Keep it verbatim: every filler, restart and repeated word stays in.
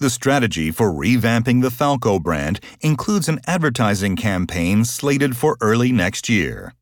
The strategy for revamping the Falco brand includes an advertising campaign slated for early next year.